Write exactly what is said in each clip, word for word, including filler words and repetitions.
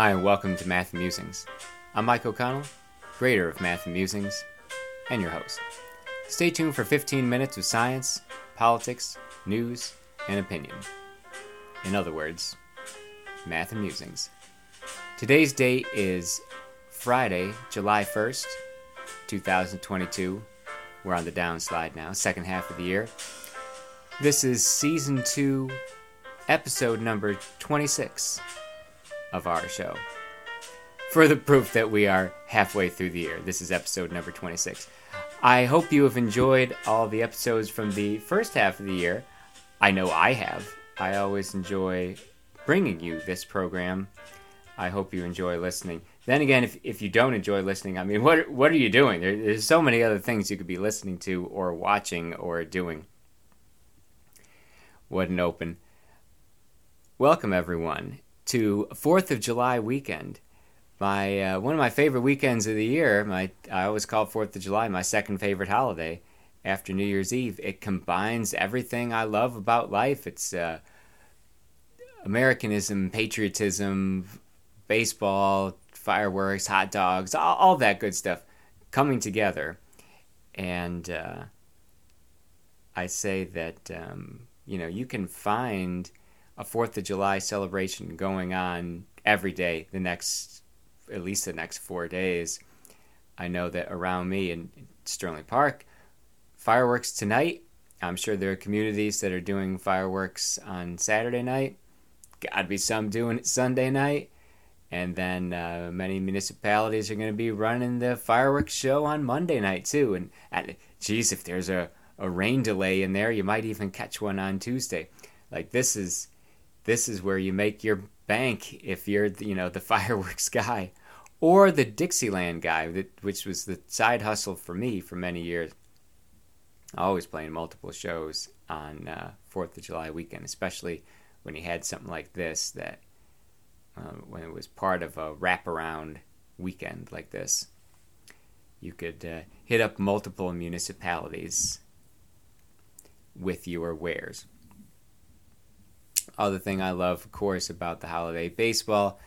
Hi, and welcome to Math Amusings. I'm Mike O'Connell, creator of Math Amusings, and your host. Stay tuned for fifteen minutes of science, politics, news, and opinion. In other words, Math Amusings. Today's date is Friday, July first, twenty twenty-two. We're on the downslide now, second half of the year. This is Season two, Episode number twenty-six of our show. Further proof that we are halfway through the year. This is episode number twenty-six. I hope you have enjoyed all the episodes from the first half of the year. I know I have. I always enjoy bringing you this program. I hope you enjoy listening. Then again, if, if you don't enjoy listening, I mean, what what are you doing? There, there's so many other things you could be listening to or watching or doing. What an open. Welcome, everyone, to fourth of July weekend. My uh, one of my favorite weekends of the year. My I always call fourth of July my second favorite holiday after New Year's Eve. It combines everything I love about life. It's uh, Americanism, patriotism, baseball, fireworks, hot dogs, all, all that good stuff coming together. And uh, I say that um, you know, you can find a fourth of July celebration going on every day, the next, at least the next four days. I know that around me in Sterling Park, fireworks tonight. I'm sure there are communities that are doing fireworks on Saturday night. Gotta be some doing it Sunday night. And then uh, many municipalities are going to be running the fireworks show on Monday night too. And, and geez, if there's a, a rain delay in there, you might even catch one on Tuesday. Like this is... This is where you make your bank if you're, you know, the fireworks guy or the Dixieland guy, which was the side hustle for me for many years. Always playing multiple shows on uh, fourth of July weekend, especially when you had something like this that uh, when it was part of a wraparound weekend like this, you could uh, hit up multiple municipalities with your wares. Other thing I love, of course, about the holiday, baseball.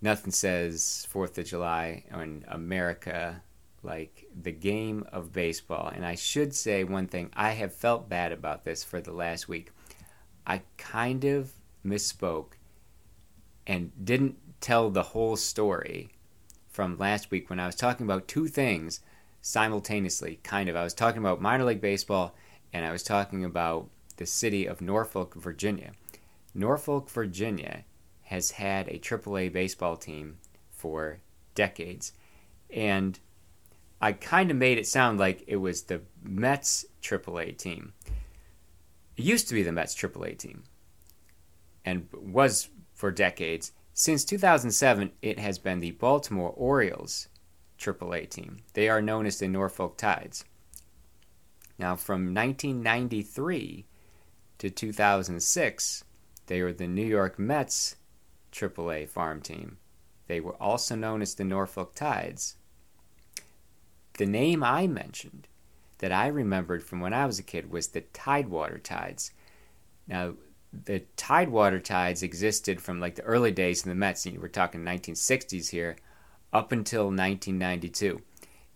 Nothing says fourth of July in America like the game of baseball. And I should say one thing. I have felt bad about this for the last week. I kind of misspoke and didn't tell the whole story from last week when I was talking about two things simultaneously, kind of. I was talking about minor league baseball, and I was talking about the city of Norfolk, Virginia. Norfolk, Virginia has had a triple A baseball team for decades. And I kind of made it sound like it was the Mets triple A team. It used to be the Mets triple A team and was for decades. Since two thousand seven, it has been the Baltimore Orioles triple A team. They are known as the Norfolk Tides. Now, from nineteen ninety-three to two thousand six... they were the New York Mets triple A farm team. They were also known as the Norfolk Tides. The name I mentioned that I remembered from when I was a kid was the Tidewater Tides. Now, the Tidewater Tides existed from like the early days of the Mets, and we're talking nineteen sixties here, up until nineteen ninety-two.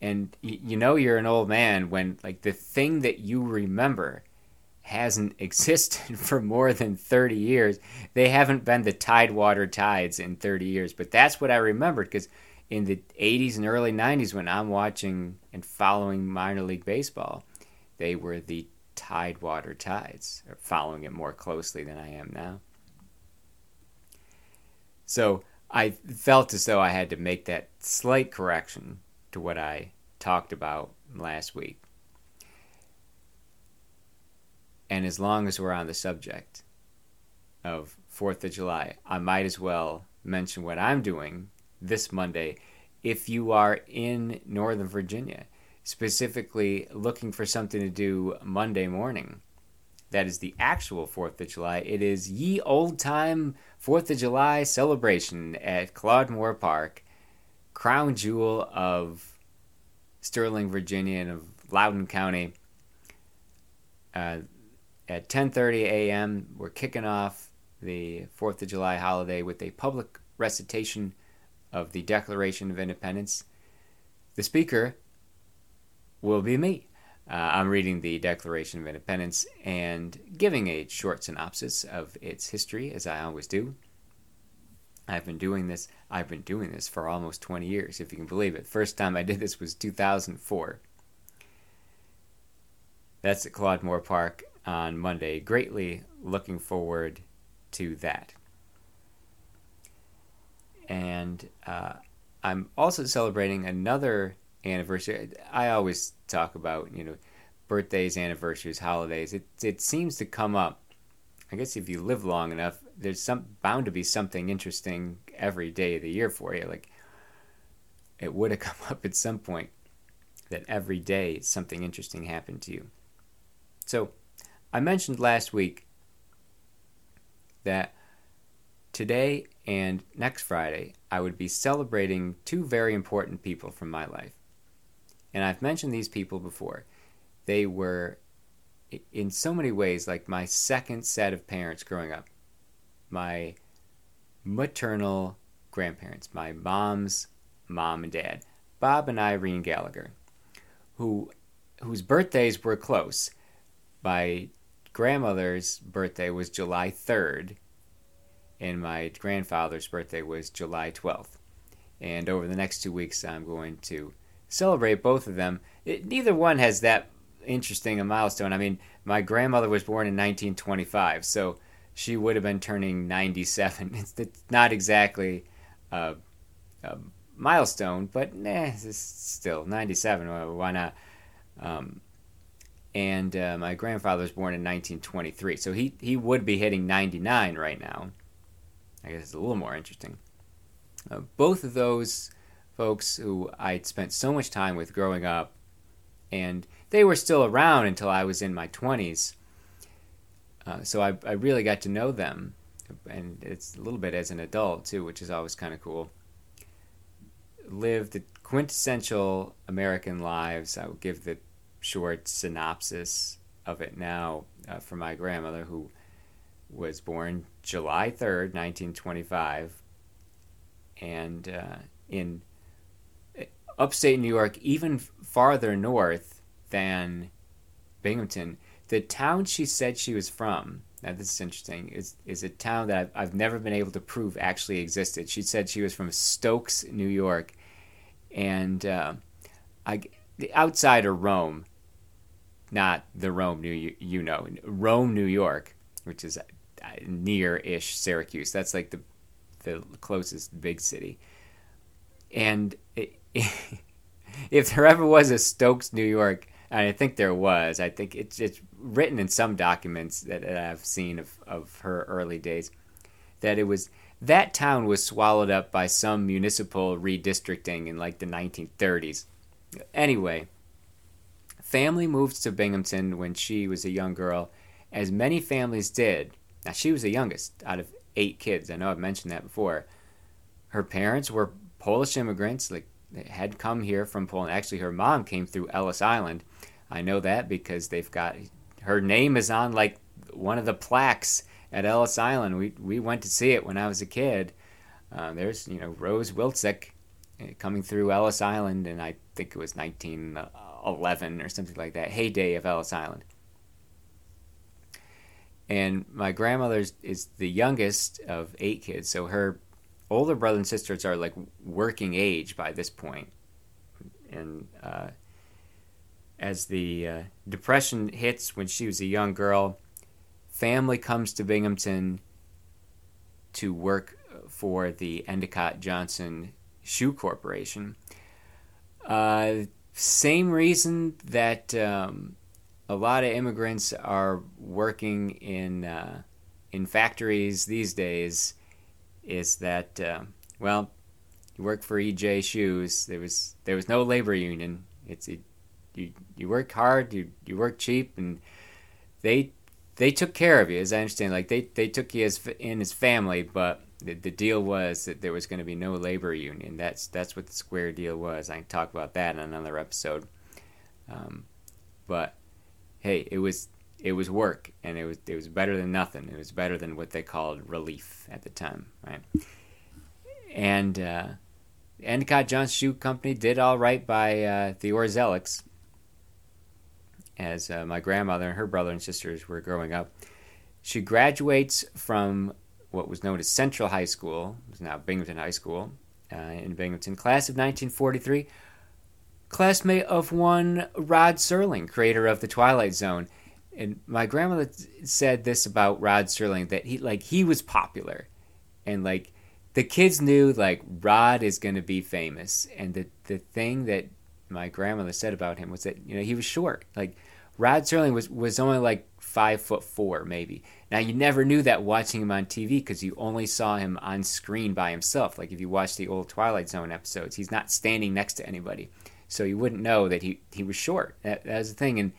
And y- you know you're an old man when like the thing that you remember hasn't existed for more than thirty years. They haven't been the Tidewater Tides in thirty years, but that's what I remembered, because in the eighties and early nineties when I'm watching and following minor league baseball, they were the Tidewater Tides, or following it more closely than I am now. So I felt as though I had to make that slight correction to what I talked about last week. And as long as we're on the subject of fourth of July, I might as well mention what I'm doing this Monday. If you are in Northern Virginia, specifically looking for something to do Monday morning, that is the actual fourth of July. It is ye old time fourth of July celebration at Claude Moore Park, crown jewel of Sterling, Virginia, and of Loudoun County. Uh, At ten thirty a.m., we're kicking off the fourth of July holiday with a public recitation of the Declaration of Independence, the speaker will be me. Uh, I'm reading the Declaration of Independence and giving a short synopsis of its history, as I always do. I've been doing this. I've been doing this for almost twenty years, if you can believe it. First time I did this was two thousand four. That's at Claude Moore Park on Monday. Greatly looking forward to that. And uh, I'm also celebrating another anniversary. I always talk about, you know, birthdays, anniversaries, holidays. It it seems to come up. I guess if you live long enough, there's some bound to be something interesting every day of the year for you. Like, it would have come up at some point that every day something interesting happened to you. So I mentioned last week that today and next Friday I would be celebrating two very important people from my life. And I've mentioned these people before. They were, in so many ways, like my second set of parents growing up. My maternal grandparents, my mom's mom and dad, Bob and Irene Gallagher, who whose birthdays were close. My grandmother's birthday was July third, and my grandfather's birthday was July twelfth. And over the next two weeks, I'm going to celebrate both of them. It, neither one has that interesting a milestone. I mean, my grandmother was born in nineteen twenty-five, so she would have been turning ninety-seven. It's, it's not exactly a, a milestone, but nah, it's still ninety-seven. Why not? Um, and uh, my grandfather was born in nineteen twenty-three, so he, he would be hitting ninety-nine right now. I guess it's a little more interesting. Uh, both of those folks who I'd spent so much time with growing up, and they were still around until I was in my twenties. Uh, so I, I really got to know them, and it's a little bit as an adult too, which is always kind of cool. Lived the quintessential American lives. I will give the short synopsis of it now uh, for my grandmother, who was born July third, nineteen twenty-five, and uh, in upstate New York, even farther north than Binghamton. The town she said she was from, now this is interesting, is, is a town that I've, I've never been able to prove actually existed. She said she was from Stokes, New York, and uh, I, outside of Rome, not the Rome, New, you know, Rome, New York, which is near-ish Syracuse. That's like the the closest big city. And it, if there ever was a Stokes, New York, and I think there was, I think it's it's written in some documents that I've seen of, of her early days, that it was, that town was swallowed up by some municipal redistricting in like the nineteen thirties. Anyway, family moved to Binghamton when she was a young girl, as many families did. Now, she was the youngest out of eight kids. I know I've mentioned that before. Her parents were Polish immigrants, like had come here from Poland. Actually, her mom came through Ellis Island. I know that because they've got, her name is on like one of the plaques at Ellis Island. We we went to see it when I was a kid. Uh, there's, you know, Rose Wilczyk coming through Ellis Island, and I think it was nineteen eleven or something like that, heyday of Ellis Island. And my grandmother is the youngest of eight kids, so her older brother and sisters are like working age by this point. And uh, as the uh, Depression hits when she was a young girl, family comes to Binghamton to work for the Endicott Johnson Shoe Corporation. Uh, same reason that um, a lot of immigrants are working in uh, in factories these days is that, uh, well, you work for E J Shoes. There was there was no labor union. It's it, you you work hard, you you work cheap, and they they took care of you, as I understand. Like they, they took you as in as family, but the, the deal was that there was going to be no labor union. That's that's what the square deal was. I can talk about that in another episode. Um, but hey, it was it was work, and it was it was better than nothing. It was better than what they called relief at the time, right? And uh, Endicott Johnson Shoe Company did all right by uh, the Orzelics, as uh, my grandmother and her brother and sisters were growing up. She graduates from what was known as Central High School, it's now Binghamton High School, uh, in Binghamton, class of nineteen forty-three, classmate of one Rod Serling, creator of the Twilight Zone. And my grandmother said this about Rod Serling, that he like he was popular, and like the kids knew like Rod is going to be famous. And the the thing that my grandmother said about him was that, you know, he was short. Like Rod Serling was, was only like five foot four, maybe. Now, you never knew that watching him on T V because you only saw him on screen by himself. Like if you watch the old Twilight Zone episodes, he's not standing next to anybody. So you wouldn't know that he, he was short. That, that was the thing. And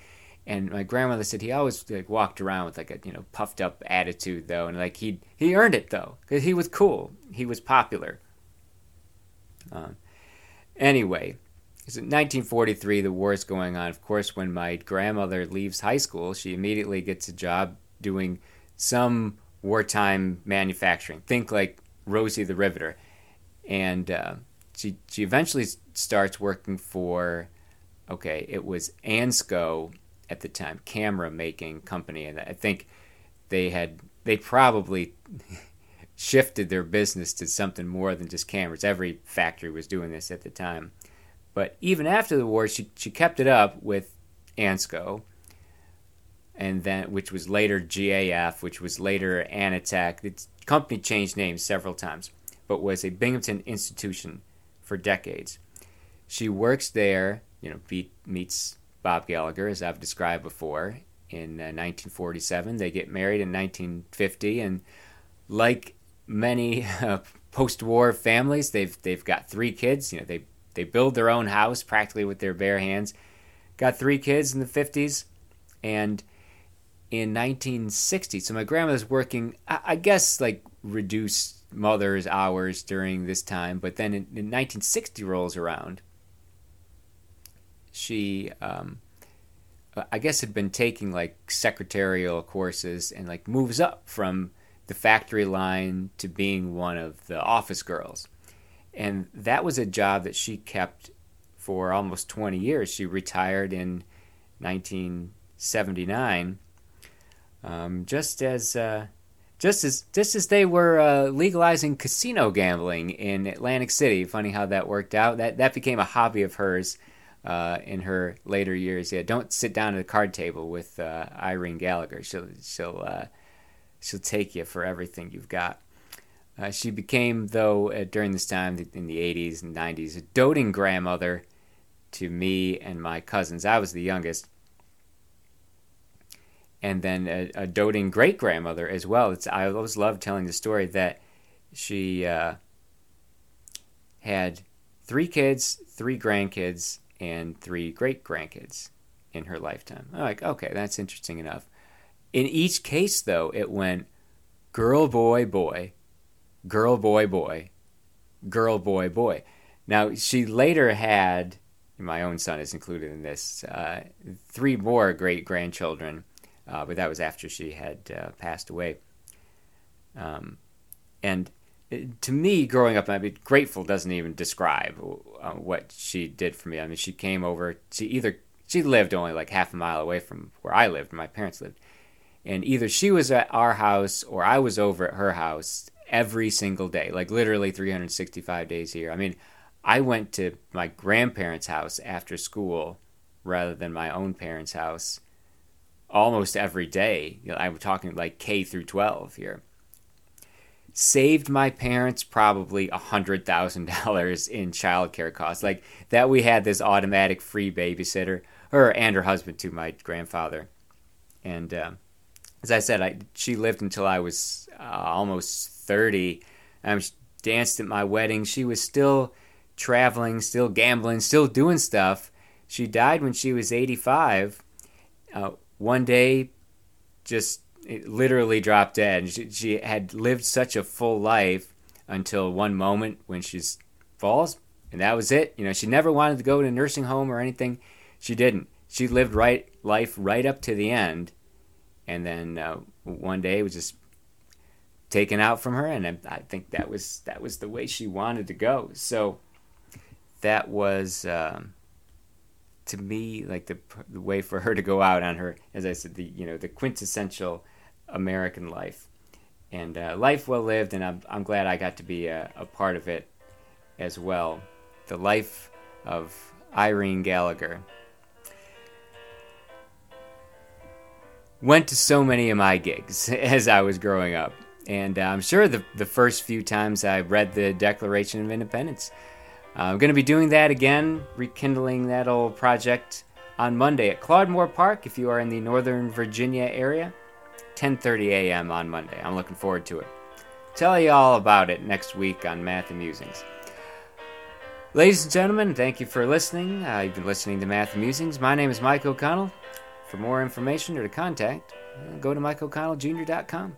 and my grandmother said he always like walked around with like a, you know, puffed up attitude, though. And like he he earned it, though, because he was cool. He was popular. Um, anyway. So nineteen forty-three, the war is going on. Of course, when my grandmother leaves high school, she immediately gets a job doing some wartime manufacturing. Think like Rosie the Riveter. And uh, she she eventually starts working for, okay, it was Ansco at the time, camera making company. And I think they had, they probably shifted their business to something more than just cameras. Every factory was doing this at the time. But even after the war, she she kept it up with Ansco, and then which was later G A F, which was later Anitec. The company changed names several times, but was a Binghamton institution for decades. She works there, you know, beat, meets Bob Gallagher, as I've described before, in uh, nineteen forty-seven. They get married in nineteen fifty, and like many uh, post-war families, they've they've got three kids. You know, they. They build their own house practically with their bare hands. Got three kids in the fifties. And in nineteen sixty, so my grandmother's working, I guess, like reduced mother's hours during this time. But then in, in nineteen sixty rolls around, she, um, I guess, had been taking like secretarial courses and like moves up from the factory line to being one of the office girls. And that was a job that she kept for almost twenty years. She retired in nineteen seventy-nine, um, just as uh, just as just as they were uh, legalizing casino gambling in Atlantic City. Funny how that worked out. That that became a hobby of hers uh, in her later years. Yeah, don't sit down at a card table with uh, Irene Gallagher. She'll she'll uh, she'll take you for everything you've got. Uh, she became, though, uh, during this time in the eighties and nineties, a doting grandmother to me and my cousins. I was the youngest. And then a, a doting great-grandmother as well. It's, I always love telling the story that she uh, had three kids, three grandkids, and three great-grandkids in her lifetime. I'm like, okay, that's interesting enough. In each case, though, it went girl, boy, boy. Girl, boy, boy. Girl, boy, boy. Now, she later had, my own son is included in this, uh, three more great-grandchildren, uh, but that was after she had uh, passed away. Um, and to me, growing up, I mean, grateful doesn't even describe uh, what she did for me. I mean, she came over, she either, she lived only like half a mile away from where I lived, where my parents lived, and either she was at our house or I was over at her house every single day, like literally three hundred sixty-five days a year. I mean, I went to my grandparents' house after school rather than my own parents' house almost every day. You know, I'm talking like K through twelve here. Saved my parents probably one hundred thousand dollars in childcare costs. Like that we had this automatic free babysitter, her and her husband too, my grandfather. And um, as I said, I, she lived until I was uh, almost thirty. Um, she danced at my wedding. She was still traveling, still gambling, still doing stuff. She died when she was eighty-five. Uh, one day, just literally dropped dead. And she, she had lived such a full life until one moment when she falls, and that was it. You know, she never wanted to go to a nursing home or anything. She didn't. She lived right life right up to the end, and then uh, one day it was just taken out from her, and I think that was that was the way she wanted to go. So that was um, to me like the the way for her to go out on her, as I said, the you know the quintessential American life, and uh, life well lived. And I'm I'm glad I got to be a, a part of it as well. The life of Irene Gallagher. Went to so many of my gigs as I was growing up, and uh, I'm sure the the first few times I read the Declaration of Independence. Uh, I'm going to be doing that again, rekindling that old project on Monday at Claude Moore Park. If you are in the Northern Virginia area, ten thirty a.m. on Monday. I'm looking forward to it. Tell you all about it next week on Math Amusings. Ladies and gentlemen, thank you for listening. Uh, you've been listening to Math Amusings. My name is Mike O'Connell. For more information or to contact, go to Mike O'Connell Junior dot com.